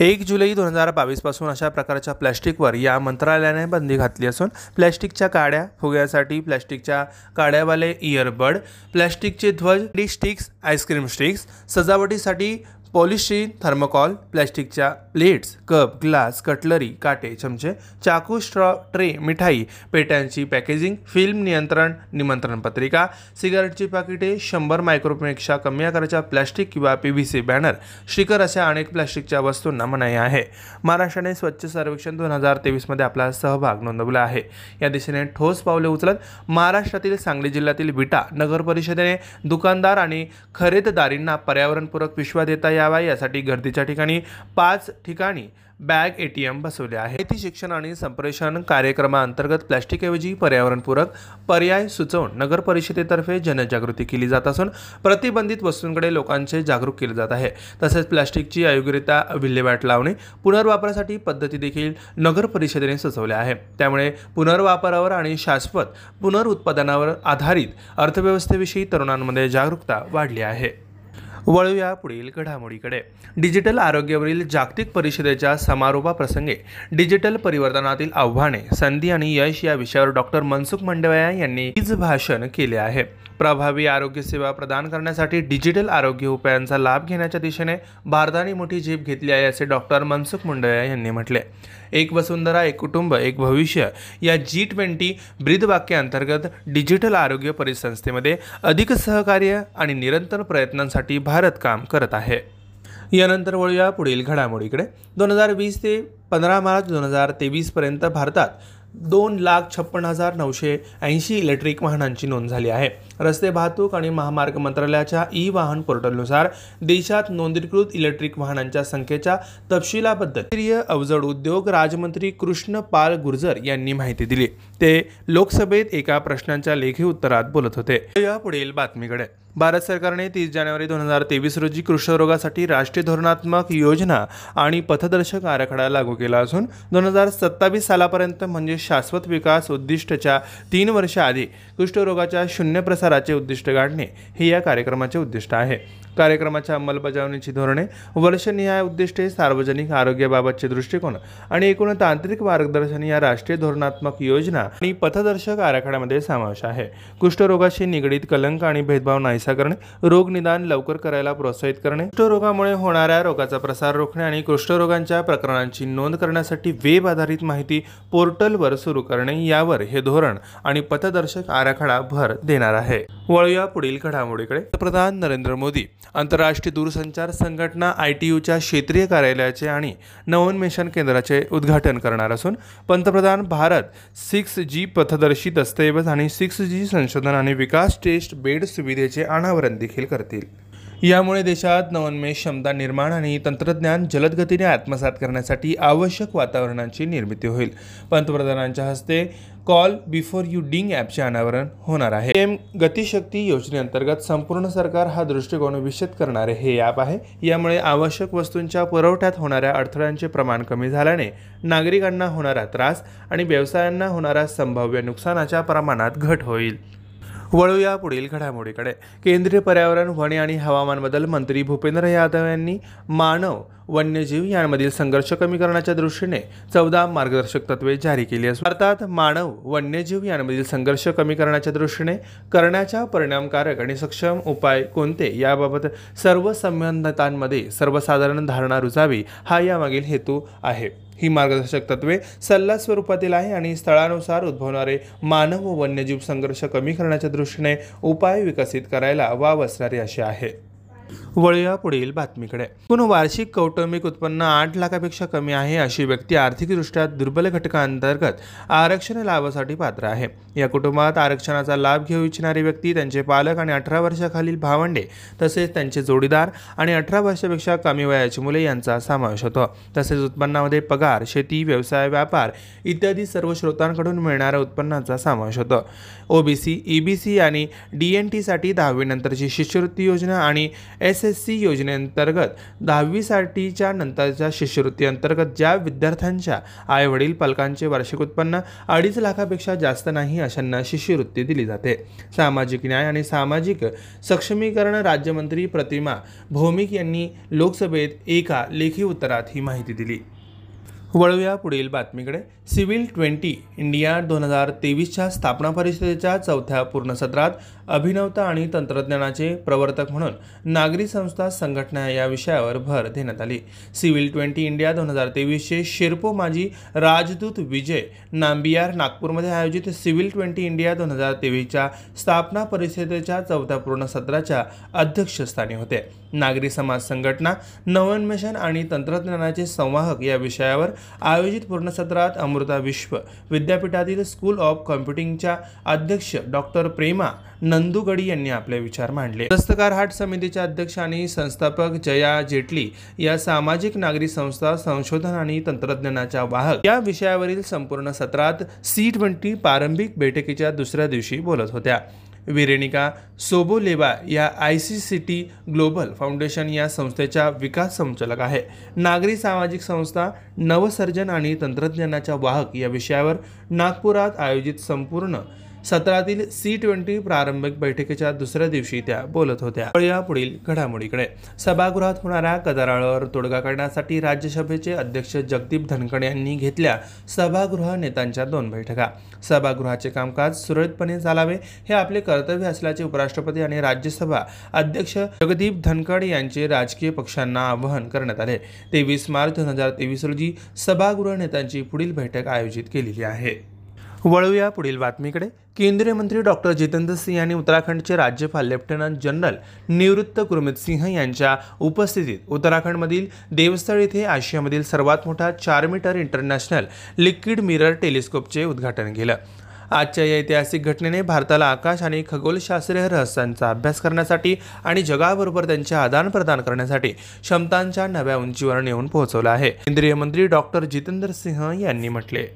एक जुलै दोन हजार बावीसपासून अशा प्रकारच्या प्लॅस्टिकवर या मंत्रालयाने बंदी घातली असून प्लॅस्टिकच्या काड्या, फुग्यासाठी प्लॅस्टिकच्या काड्यावाले इयरबड, प्लॅस्टिकचे ध्वज स्टिक्स, आईस्क्रीम स्टिक्स, सजावटीसाठी पॉलिस्टीन, थर्मोकॉल, प्लॅस्टिकच्या प्लेट्स, कप, ग्लास, कटलरी, काटे, चमचे, चाकू, स्ट्रॉ, ट्रे, मिठाई, पेट्यांची पॅकेजिंग, फिल्म नियंत्रण, निमंत्रण पत्रिका, सिगारेटची पाकिटे, शंभर मायक्रोपेक्षा कमी आकाराच्या प्लॅस्टिक किंवा P V C banner, sticker अशा अनेक प्लॅस्टिकच्या वस्तूंना मनाई आहे. महाराष्ट्राने स्वच्छ सर्वेक्षण दोन हजार तेवीसमध्ये आपला सहभाग नोंदवला आहे. या दिशेने ठोस पावले उचलत महाराष्ट्रातील सांगली जिल्ह्यातील विटा नगर परिषदेने दुकानदार आणि खरेदीदारांना पर्यावरणपूरक पिशव्या देता यावा यासाठी गर्दीच्या ठिकाणी पाच ठिकाणी बॅग एटीएम बसवले आहे. माहिती, शिक्षण आणि संप्रेषण कार्यक्रमाअंतर्गत प्लॅस्टिकऐवजी पर्यावरणपूरक पर्याय सुचवून नगर परिषदेतर्फे जनजागृती केली जात असून प्रतिबंधित वस्तूंकडे लोकांचे जागरूक केले जात आहे. तसेच प्लॅस्टिकची अयोग्यरित्या विल्हेवाट लावणे, पुनर्वापरासाठी पद्धती देखील नगर परिषदेने सुचवल्या आहे. त्यामुळे पुनर्वापरावर आणि शाश्वत पुनरुत्पादनावर आधारित अर्थव्यवस्थेविषयी तरुणांमध्ये जागरूकता वाढली आहे. वळूया पुढील घडामोडीकडे. डिजिटल आरोग्यावरील जागतिक परिषदेच्या समारोपाप्रसंगी डिजिटल परिवर्तनातील आव्हाने, संधी आणि यश या विषयावर डॉक्टर मनसुख मंडवया यांनी वीज भाषण केले आहे. प्रभावी आरोग्य सेवा प्रदान करण्यासाठी डिजिटल आरोग्य उपायांचा लाभ घेण्याच्या दिशेने भारताने मोठी झेप घेतली आहे असे डॉक्टर मनसुख मंडवया यांनी म्हटले. एक वसुंधरा, एक कुटुंब, एक भविष्य या जी ट्वेंटी ब्रीदवाक्याअंतर्गत डिजिटल आरोग्य परिसंस्थेमध्ये अधिक सहकार्य आणि निरंतर प्रयत्नांसाठी भारत काम करत आहे. यानंतर वळूया पुढील घडामोडीकडे. दोन हजार वीस ते पंधरा मार्च दोन हजार तेवीसपर्यंत भारतात दोन लाख छप्पन हजार नऊशे ऐंशी इलेक्ट्रिक वाहनांची नोंद झाली आहे. रस्ते वाहतूक आणि महामार्ग मंत्रालयाच्या ई वाहन पोर्टलनुसार देशात नोंदणीकृत इलेक्ट्रिक वाहनांच्या संख्येच्या तपशिलाबद्दल केंद्रीय अवजड उद्योग राज्यमंत्री कृष्ण पाल गुर्जर यांनी माहिती दिली. ते लोकसभेत एका प्रश्नाच्या लेखी उत्तरात बोलत होते. यापुढील बातमीकडे. भारत सरकारने तीस जानेवारी दोन हजार तेवीस रोजी कृष्ठरोगासाठी राष्ट्रीय धोरणात्मक योजना आणि पथदर्शक आराखडा लागू केला असून दोन हजार सत्तावीस सालापर्यंत म्हणजे शाश्वत विकास उद्दिष्टच्या तीन वर्षाआधी कुष्ठरोगाच्या शून्य प्रसाराचे उद्दिष्ट गाठणे हे या कार्यक्रमाचे उद्दिष्ट आहे. कार्यक्रमाच्या अंमलबजावणीची धोरणे, वर्षनिहाय उद्दिष्टे, सार्वजनिक आरोग्याबाबतचे दृष्टिकोन आणि एकूण तांत्रिक मार्गदर्शन या राष्ट्रीय धोरणात्मक योजना आणि पथदर्शक आराखड्यामध्ये समावेश आहे. कुष्ठरोगाशी निगडीत कलंक आणि भेदभाव नाहीसा करणे, रोग निदान लवकर करायला प्रोत्साहित करणे, कुष्ठरोगामुळे होणाऱ्या रोगाचा प्रसार रोखणे आणि कुष्ठरोगांच्या प्रकरणांची नोंद करण्यासाठी वेब आधारित माहिती पोर्टलवर सुरू करणे यावर हे धोरण आणि पथदर्शक आराखडा भर देणार आहे. वळूया पुढील घडामोडीकडे. पंतप्रधान नरेंद्र मोदी आंतरराष्ट्रीय दूरसंचार संघटना आयटीयूच्या क्षेत्रीय कार्यालयाचे आणि नवोन्मेषण केंद्राचे उद्घाटन करणार असून पंतप्रधान भारत सिक्स जी पथदर्शी दस्तऐवज आणि सिक्स जी संशोधन आणि विकास टेस्ट बेड सुविधेचे अनावरण देखील करतील. यामुळे देशात नवोन्मेष क्षमता निर्माण आणि तंत्रज्ञान जलदगतीने आत्मसात करण्यासाठी आवश्यक वातावरणाची निर्मिती होईल. पंतप्रधानांच्या हस्ते कॉल बिफोर यू डिंग ॲपचे अनावरण होणार आहे. एम गतिशक्ती योजनेअंतर्गत संपूर्ण सरकार हा दृष्टिकोन विकसित करणारे हे ॲप आहे. यामुळे आवश्यक वस्तूंच्या पुरवठ्यात होणाऱ्या अडथळ्यांचे प्रमाण कमी झाल्याने नागरिकांना होणारा त्रास आणि व्यवसायांना होणाऱ्या संभाव्य नुकसानाच्या प्रमाणात घट होईल. वळूया पुढील घडामोडीकडे. केंद्रीय पर्यावरण, वने आणि हवामान बदल मंत्री भूपेंद्र यादव यांनी मानव वन्यजीव यांमधील संघर्ष कमी करण्याच्या दृष्टीने चौदा मार्गदर्शक तत्वे जारी केली असून भारतात मानव वन्यजीव यांमधील संघर्ष कमी करण्याच्या दृष्टीने करण्याच्या परिणामकारक आणि सक्षम उपाय कोणते याबाबत सर्व संबंधितांमध्ये सर्वसाधारण धारणा रुजावी हा यामागील हेतू आहे. ही मार्गदर्शक तत्वे सल्ला स्वरूपातील आहे आणि स्थळानुसार उद्भवणारे मानव व वन्यजीव संघर्ष कमी करण्याच्या दृष्टीने उपाय विकसित करायला वाव असणारी अशी आहे. वळूया पुढील बातमीकडे. एकूण वार्षिक कौटुंबिक उत्पन्न आठ लाखापेक्षा कमी आहे अशी व्यक्ती आर्थिकदृष्ट्या दुर्बल घटकांतर्गत आरक्षण लाभासाठी पात्र आहे. या कुटुंबात आरक्षणाचा लाभ घेऊ इच्छिणारी व्यक्ती, त्यांचे पालक आणि अठरा वर्षाखालील भावंडे तसेच त्यांचे जोडीदार आणि अठरा वर्षापेक्षा कमी वयाची मुले यांचा समावेश होतो. तसेच उत्पन्नामध्ये पगार, शेती, व्यवसाय, व्यापार इत्यादी सर्व स्रोतांकडून मिळणाऱ्या उत्पन्नाचा समावेश होतो. ओबीसी, ईबीसी आणि डीएनटीसाठी दहावी नंतरची शिष्यवृत्ती योजना आणि एस एस सी योजनेअंतर्गत दहावीसाठीच्या नंतरच्या शिष्यवृत्ती अंतर्गत ज्या विद्यार्थ्यांच्या आईवडील पालकांचे वार्षिक उत्पन्न अडीच लाखापेक्षा जास्त नाही अशांना शिष्यवृत्ती दिली जाते. सामाजिक न्याय आणि सामाजिक सक्षमीकरण राज्यमंत्री प्रतिमा भौमिक यांनी लोकसभेत एका लेखी उत्तरात ही माहिती दिली. वळूया पुढील बातमीकडे. सिव्हिल ट्वेंटी इंडिया दोन हजार तेवीसच्या स्थापना परिषदेच्या चौथ्या पूर्ण सत्रात अभिनवता आणि तंत्रज्ञानाचे प्रवर्तक म्हणून नागरी संस्था संघटना या विषयावर भर देण्यात आली. सिव्हिल ट्वेंटी इंडिया दोन हजार तेवीसचे शेर्पो माजी राजदूत विजय नांबियार नागपूरमध्ये आयोजित सिव्हिल ट्वेंटी इंडिया दोन हजार तेवीसच्या स्थापना परिषदेच्या चौथ्या पूर्ण सत्राच्या अध्यक्षस्थानी होते. नागरी समाज संघटना, नवोन्मेषण आणि तंत्रज्ञानाचे संवाहक या विषयावर आयोजित पूर्ण सत्रात अमृता विश्व विद्यापीठातील स्कूल ऑफ कॉम्प्युटिंगच्या अध्यक्ष डॉक्टर प्रेमा नंदुगडी यांनी आपले विचार मांडले. दस्तकारहाट समितीच्या अध्यक्ष आणि संस्थापक जया जेटली या सामाजिक नागरी संस्था संशोधन आणि तंत्रज्ञानाच्या वाहक या विषयावरील संपूर्ण सत्रात सी ट्वेंटी प्रारंभिक बैठकीच्या दुसऱ्या दिवशी बोलत होत्या. विरेनिका सोबोलेवा या I C C T global foundation या संस्थेच्या विकास संचालक आहे. नागरी सामाजिक संस्था, नवसर्जन आणि तंत्रज्ञानाच्या वाहक या विषयावर नागपुरात आयोजित संपूर्ण सत्रातील सी ट्वेंटी प्रारंभिक बैठकीच्या दुसऱ्या दिवशी त्या बोलत होत्या. या पुढील घडामोडीकडे. सभागृहात होणाऱ्या गदारोळावर तोडगा काढण्यासाठी राज्यसभेचे अध्यक्ष जगदीप धनखड यांनी घेतल्या सभागृह नेत्यांच्या दोन बैठका. सभागृहाचे कामकाज सुरळीतपणे चालावे हे आपले कर्तव्य असल्याचे उपराष्ट्रपती आणि राज्यसभा अध्यक्ष जगदीप धनखड यांचे राजकीय पक्षांना आवाहन करण्यात आले. तेवीस मार्च दोन हजार तेवीस रोजी सभागृह नेत्यांची पुढील बैठक आयोजित केलेली आहे. वळूया पुढील बातमीकडे. केंद्रीय मंत्री डॉक्टर जितेंद्र सिंह यांनी उत्तराखंडचे राज्यपाल लेफ्टनंट जनरल निवृत्त गुरमित सिंह यांच्या उपस्थितीत उत्तराखंडमधील देवस्थळ येथे आशियामधील सर्वात मोठा चार मीटर इंटरनॅशनल लिक्विड मिरर टेलिस्कोपचे उद्घाटन केलं. आजच्या या ऐतिहासिक घटनेने भारताला आकाश आणि खगोलशास्त्रीय रहस्यांचा अभ्यास करण्यासाठी आणि जगाबरोबर त्यांचे आदानप्रदान करण्यासाठी क्षमतांच्या नव्या उंचीवर नेऊन पोहोचवलं आहे, केंद्रीय मंत्री डॉक्टर जितेंद्र सिंह यांनी म्हटले.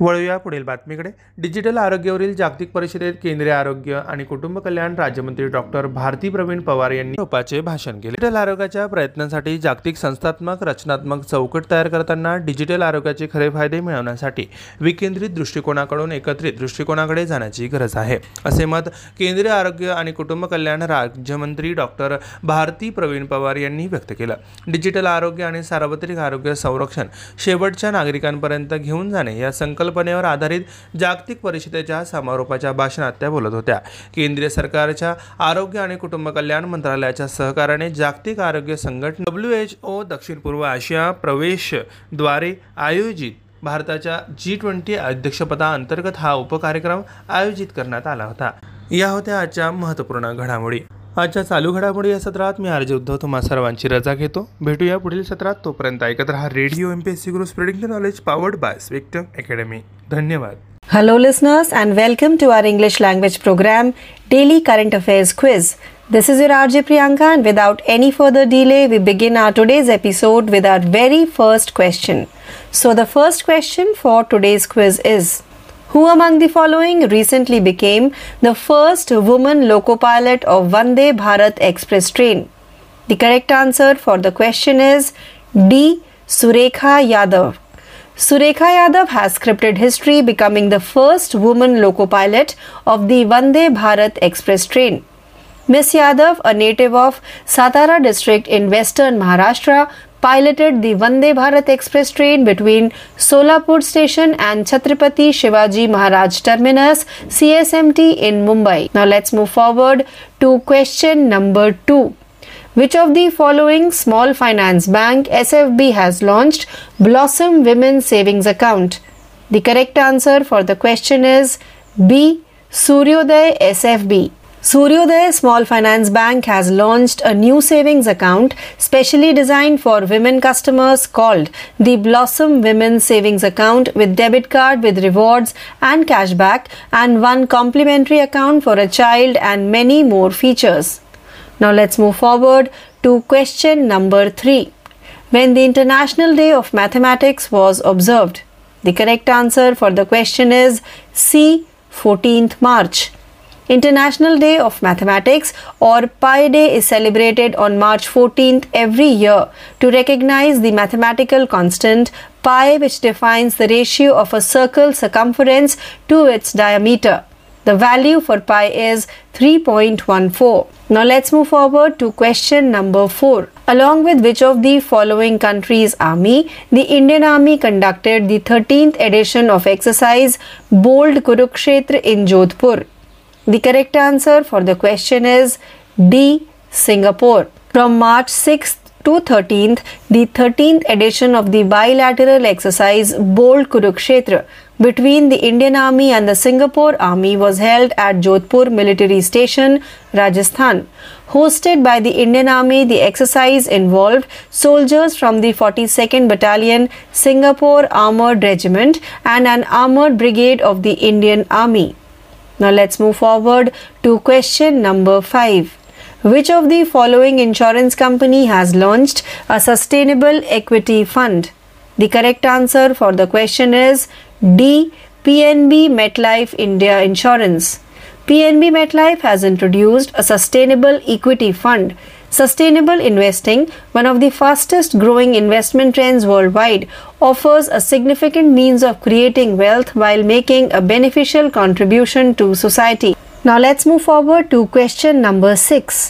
वळूया पुढील बातमीकडे. डिजिटल आरोग्यावरील जागतिक परिषदेत केंद्रीय आरोग्य आणि कुटुंब कल्याण राज्यमंत्री डॉक्टर भारती प्रवीण पवार यांनी टोपाचे भाषण केले. डिजिटल आरोग्याच्या प्रयत्नांसाठी जागतिक संस्थात्मक रचनात्मक चौकट तयार करताना डिजिटल आरोग्याचे खरे फायदे मिळवण्यासाठी विकेंद्रित दृष्टिकोनाकडून एकत्रित दृष्टिकोनाकडे जाण्याची गरज आहे, असे मत केंद्रीय आरोग्य आणि कुटुंब कल्याण राज्यमंत्री डॉक्टर भारती प्रवीण पवार यांनी व्यक्त केलं. डिजिटल आरोग्य आणि सार्वत्रिक आरोग्य संरक्षण शेवटच्या नागरिकांपर्यंत घेऊन जाणे या संकल्प पनेवर आधारित जागतिक परिषदेच्या समारोपाच्या भाषणात त्या बोलत होत्या. केंद्रीय सरकारच्या आरोग्य आणि कुटुंब कल्याण मंत्रालयाच्या सहकार्याने जागतिक आरोग्य संघटना डब्ल्यू एच ओ दक्षिण पूर्व आशिया प्रवेशद्वारे आयोजित भारताच्या जी ट्वेंटी अध्यक्षपदा अंतर्गत हा उपकार्यक्रम आयोजित करण्यात आला होता. या होत्या आजच्या महत्त्वपूर्ण घडामोडी. आजच्या चालू घडामोडी या सत्रात मी आरजे उद्धव तुम्हा सर्वांची रजा घेतो. भेटूया पुढील सत्रात. तोपर्यंत ऐकत राहा Radio MPSC Guru, spreading the knowledge, powered by Spectrum academy. धन्यवाद. Hello listeners and welcome to our English language programme daily current affairs quiz. This is your RJ Priyanka and without any further delay we begin our today's episode with our very first question. So the first question for today's quiz is, who among the following recently became the first woman loco pilot of Vande Bharat express train? The correct answer for the question is D, Surekha Yadav. Surekha Yadav has scripted history becoming the first woman loco pilot of the Vande Bharat express train. Miss Yadav, a native of Satara district in western Maharashtra, piloted the Vande Bharat Express train between Solapur station and Chhatrapati Shivaji Maharaj terminus C S M T in Mumbai. Now let's move forward to question number two. Which of the following small finance bank S F B has launched Blossom Women's Savings Account? The correct answer for the question is B, Suryoday S F B. Suryoday Small Finance Bank has launched a new savings account specially designed for women customers called the Blossom Women's Savings Account with debit card with rewards and cashback and one complimentary account for a child and many more features. Now let's move forward to question number three. When the International Day of Mathematics was observed? The correct answer for the question is C, fourteenth March. International Day of Mathematics or Pi Day is celebrated on March fourteenth every year to recognize the mathematical constant pi, which defines the ratio of a circle circumference to its diameter. The value for pi is three point one four. Now let's move forward to question number four. Along with which of the following countries' army, the Indian Army conducted the thirteenth edition of exercise Bold Kurukshetra in Jodhpur? The correct answer for the question is D, Singapore. From March sixth to thirteenth, the thirteenth edition of the bilateral exercise Bold Kurukshetra between the Indian Army and the Singapore Army was held at Jodhpur Military Station, Rajasthan. Hosted by the Indian Army, the exercise involved soldiers from the forty-second Battalion, Singapore Armoured Regiment and an armoured brigade of the Indian Army. Now let's move forward to question number five. Which of the following insurance company has launched a sustainable equity fund? The correct answer for the question is D, P N B Metlife India Insurance. P N B Metlife has introduced a sustainable equity fund. Sustainable investing, one of the fastest growing investment trends worldwide, offers a significant means of creating wealth while making a beneficial contribution to society. Now let's move forward to question number six.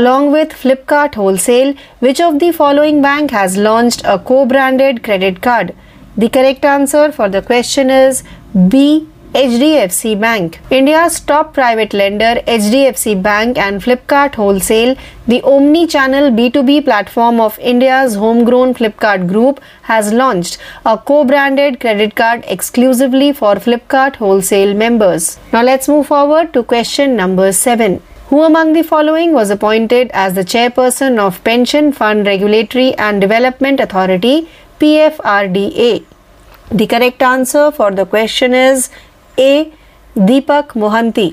Along with Flipkart Wholesale, which of the following bank has launched a co-branded credit card? The correct answer for the question is B, H D F C Bank. India's top private lender, H D F C Bank and Flipkart Wholesale, the omni-channel B two B platform of India's homegrown Flipkart Group, has launched a co-branded credit card exclusively for Flipkart Wholesale members. Now let's move forward to question number seven. Who among the following was appointed as the chairperson of Pension Fund Regulatory and Development Authority, P F R D A? The correct answer for the question is A. Deepak Mohanty.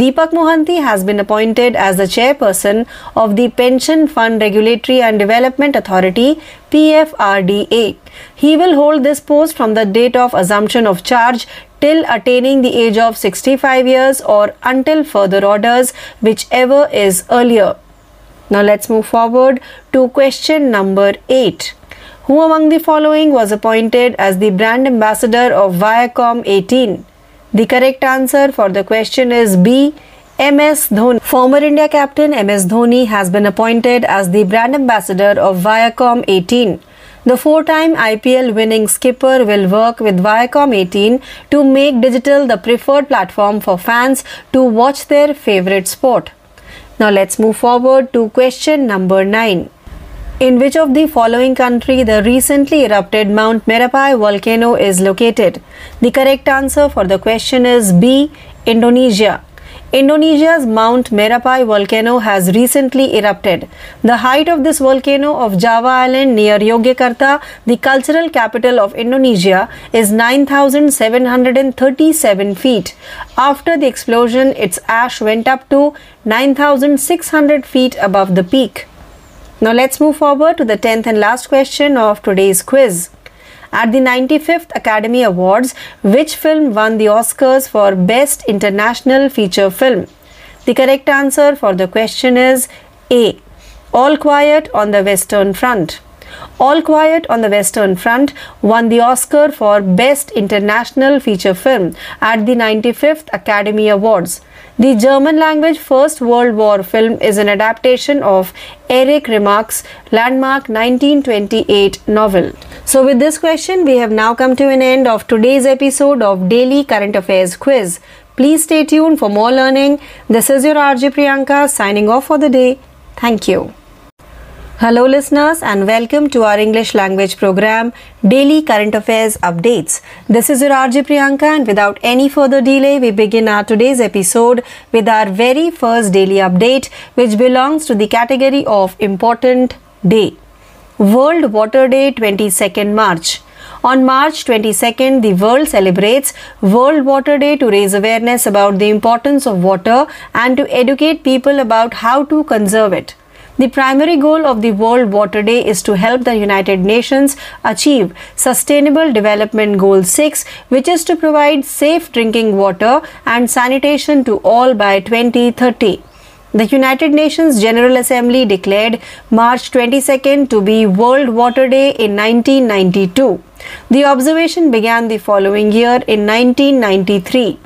Deepak Mohanty has been appointed as the chairperson of the Pension Fund Regulatory and Development Authority, P F R D A. He will hold this post from the date of assumption of charge till attaining the age of sixty-five years or until further orders, whichever is earlier. Now let's move forward to question number eight. Who among the following was appointed as the brand ambassador of Viacom eighteen? The correct answer for the question is B. M S Dhoni. Former India captain M S Dhoni has been appointed as the brand ambassador of Viacom eighteen. The four-time I P L winning skipper will work with Viacom eighteen to make digital the preferred platform for fans to watch their favorite sport. Now let's move forward to question number nine. In which of the following country the recently erupted Mount Merapi volcano is located? The correct answer for the question is B. Indonesia. Indonesia's Mount Merapi volcano has recently erupted. The height of this volcano of Java Island near Yogyakarta, the cultural capital of Indonesia, is nine thousand seven hundred thirty-seven feet. After the explosion, its ash went up to nine thousand six hundred feet above the peak. Now let's move forward to the tenth and last question of today's quiz. At the ninety-fifth Academy Awards, which film won the Oscars for Best International Feature Film? The correct answer for the question is A. All Quiet on the Western Front. All Quiet on the Western Front won the Oscar for Best International Feature Film at the ninety-fifth Academy Awards. The German-language First World War film is an adaptation of Eric Remarque's landmark nineteen twenty-eight novel. So with this question, we have now come to an end of today's episode of Daily Current Affairs Quiz. Please stay tuned for more learning. This is your R J Priyanka signing off for the day. Thank you. Hello listeners and welcome to our English language program Daily Current Affairs Updates. This is your R J Priyanka and without any further delay we begin our today's episode with our very first daily update which belongs to the category of Important Day. World Water Day twenty-second March. On March twenty-second, the world celebrates World Water Day to raise awareness about the importance of water and to educate people about how to conserve it. The primary goal of the World Water Day is to help the United Nations achieve Sustainable Development Goal six, which is to provide safe drinking water and sanitation to all by twenty thirty. The United Nations General Assembly declared March twenty-second to be World Water Day in nineteen ninety-two. The observation began the following year in nineteen ninety-three.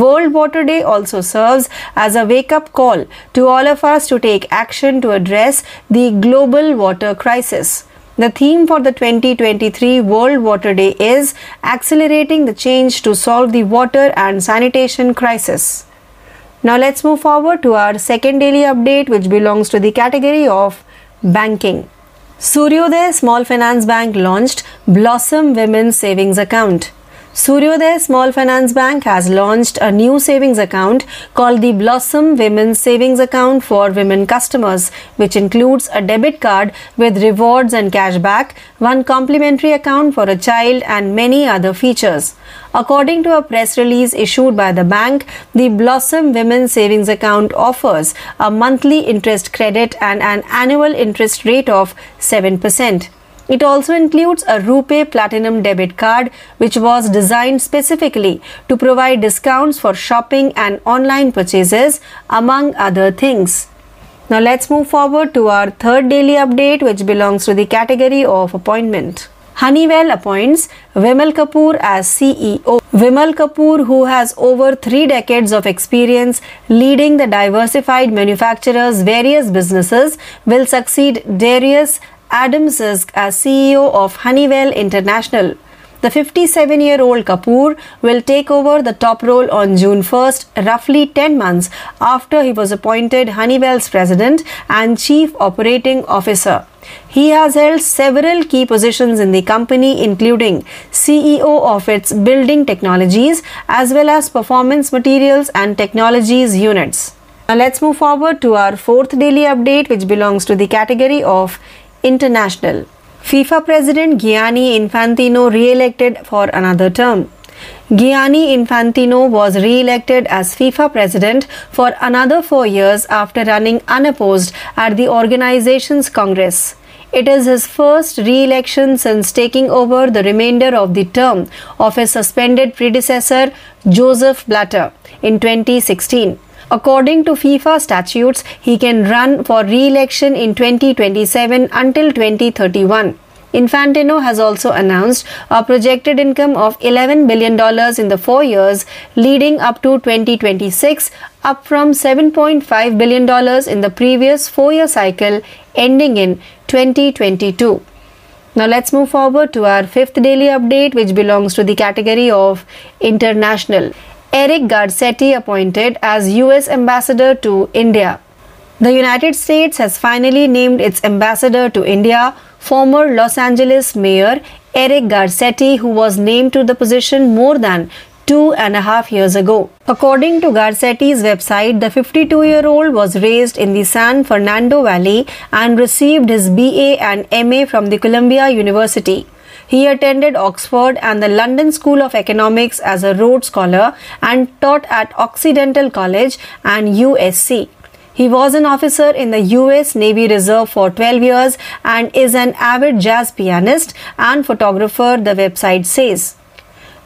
World Water Day also serves as a wake-up call to all of us to take action to address the global water crisis. The theme for the twenty twenty-three World Water Day is Accelerating the Change to Solve the Water and Sanitation Crisis. Now let's move forward to our second daily update which belongs to the category of Banking. Suryoday Small Finance Bank launched Blossom Women's Savings Account. Suryoday Small Finance Bank has launched a new savings account called the Blossom Women's Savings Account for women customers, which includes a debit card with rewards and cashback, one complimentary account for a child and many other features. According to a press release issued by the bank, the Blossom Women's Savings Account offers a monthly interest credit and an annual interest rate of seven percent. It also includes a Rupee Platinum debit card, which was designed specifically to provide discounts for shopping and online purchases, among other things. Now let's move forward to our third daily update, which belongs to the category of appointment. Honeywell appoints Vimal Kapoor as C E O. Vimal Kapoor, who has over three decades of experience leading the diversified manufacturers' various businesses, will succeed Darius Adamczyk as C E O of Honeywell International. The fifty-seven-year-old Kapoor will take over the top role on June first, roughly ten months after he was appointed Honeywell's president and chief operating officer. He has held several key positions in the company, including C E O of its Building Technologies as well as Performance Materials and Technologies units. Now let's move forward to our fourth daily update, which belongs to the category of international. FIFA President Gianni Infantino re-elected for another term. Gianni Infantino was re-elected as FIFA president for another four years after running unopposed at the organization's Congress. It is his first re-election since taking over the remainder of the term of his suspended predecessor Joseph Blatter in twenty sixteen. According to FIFA statutes, he can run for re-election in twenty twenty-seven until twenty thirty-one. Infantino has also announced a projected income of eleven billion dollars in the four years leading up to twenty twenty-six, up from seven point five billion dollars in the previous four-year cycle ending in twenty twenty-two. Now let's move forward to our fifth daily update, which belongs to the category of international. Eric Garcetti appointed as U S ambassador to India. The United States has finally named its ambassador to India, former Los Angeles Mayor Eric Garcetti, who was named to the position more than two and a half years ago. According to Garcetti's website, the fifty-two-year-old was raised in the San Fernando Valley and received his B A and M A from the Columbia University. He attended Oxford and the London School of Economics as a Rhodes Scholar and taught at Occidental College and U S C. He was an officer in the U S Navy Reserve for twelve years and is an avid jazz pianist and photographer, the website says.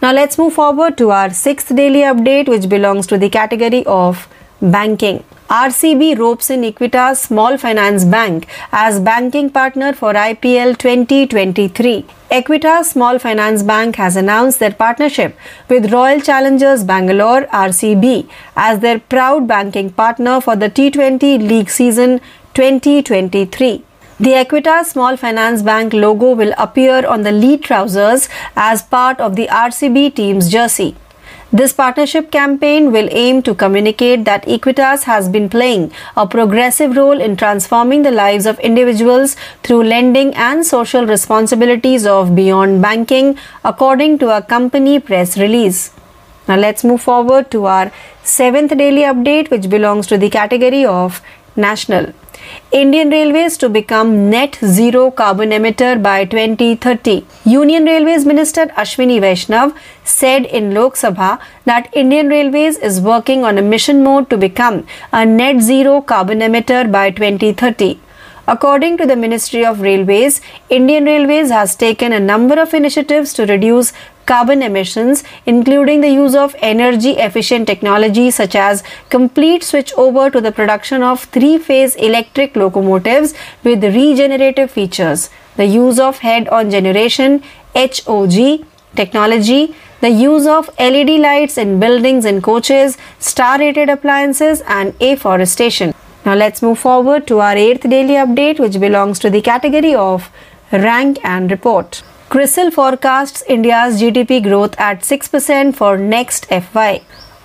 Now let's move forward to our sixth daily update, which belongs to the category of banking. R C B ropes in Equitas Small Finance Bank as banking partner for I P L twenty twenty-three. Equitas Small Finance Bank has announced their partnership with Royal Challengers Bangalore R C B as their proud banking partner for the T twenty League season twenty twenty-three. The Equitas Small Finance Bank logo will appear on the lead trousers as part of the R C B team's jersey. This partnership campaign will aim to communicate that Equitas has been playing a progressive role in transforming the lives of individuals through lending and social responsibilities of beyond banking, according to a company press release. Now let's move forward to our seventh daily update, which belongs to the category of national. Indian Railways to become net zero carbon emitter by twenty thirty. Union Railways Minister Ashwini Vaishnav said in Lok Sabha that Indian Railways is working on a mission mode to become a net zero carbon emitter by twenty thirty. According to the Ministry of Railways, Indian Railways has taken a number of initiatives to reduce carbon emissions, including the use of energy efficient technologies such as complete switch over to the production of three-phase electric locomotives with regenerative features, the use of head-on generation H O G technology, the use of L E D lights in buildings and coaches, star-rated appliances, and afforestation. Now let's move forward to our eighth daily update, which belongs to the category of rank and report. Crisil forecasts India's G D P growth at six percent for next F Y.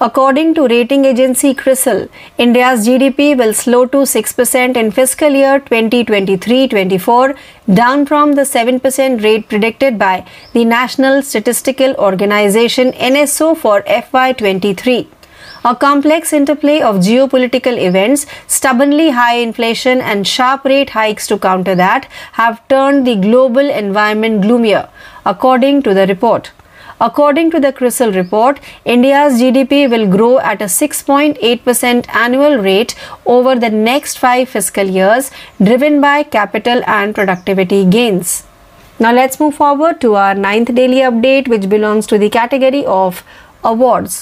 According to rating agency Crisil, India's G D P will slow to six percent in fiscal year twenty twenty-three twenty-four, down from the seven percent rate predicted by the National Statistical Organization N S O for F Y twenty-three. A complex interplay of geopolitical events, stubbornly high inflation, and sharp rate hikes to counter that have turned the global environment gloomier, according to the report. According to the Crisil report, India's G D P will grow at a six point eight percent annual rate over the next five fiscal years, driven by capital and productivity gains. Now let's move forward to our ninth daily update, which belongs to the category of awards.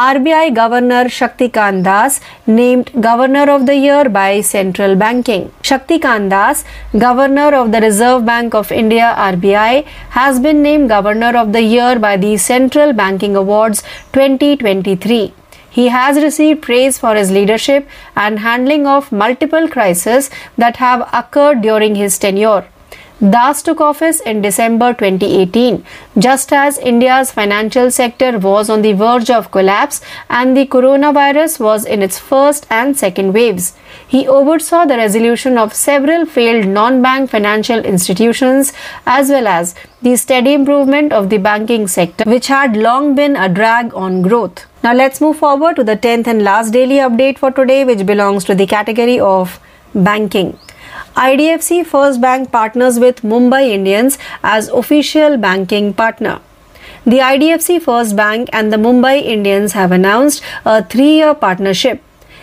R B I Governor Shaktikanta Das named Governor of the Year by Central Banking. Shaktikanta Das, Governor of the Reserve Bank of India R B I, has been named Governor of the Year by the Central Banking Awards twenty twenty-three. He has received praise for his leadership and handling of multiple crises that have occurred during his tenure. Das took office in December twenty eighteen, just as India's financial sector was on the verge of collapse and the coronavirus was in its first and second waves. He oversaw the resolution of several failed non-bank financial institutions as well as the steady improvement of the banking sector, which had long been a drag on growth. Now let's move forward to the tenth and last daily update for today, which belongs to the category of banking. I D F C First Bank partners with Mumbai Indians as official banking partner. The I D F C First Bank and the Mumbai Indians have announced a three-year partnership.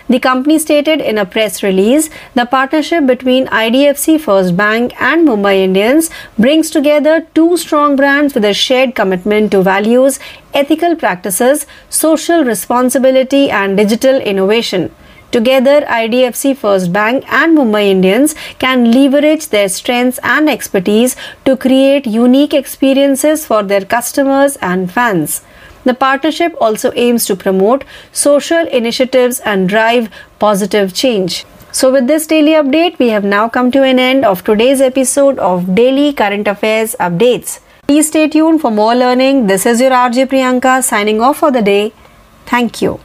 The company stated in a press release, the partnership between I D F C First Bank and Mumbai Indians brings together two strong brands with a shared commitment to values, ethical practices, social responsibility and digital innovation. Together, I D F C First Bank and Mumbai Indians can leverage their strengths and expertise to create unique experiences for their customers and fans. The partnership also aims to promote social initiatives and drive positive change. So with this daily update, we have now come to an end of today's episode of Daily Current Affairs Updates. Please stay tuned for more learning. This is your R J Priyanka signing off for the day. Thank you.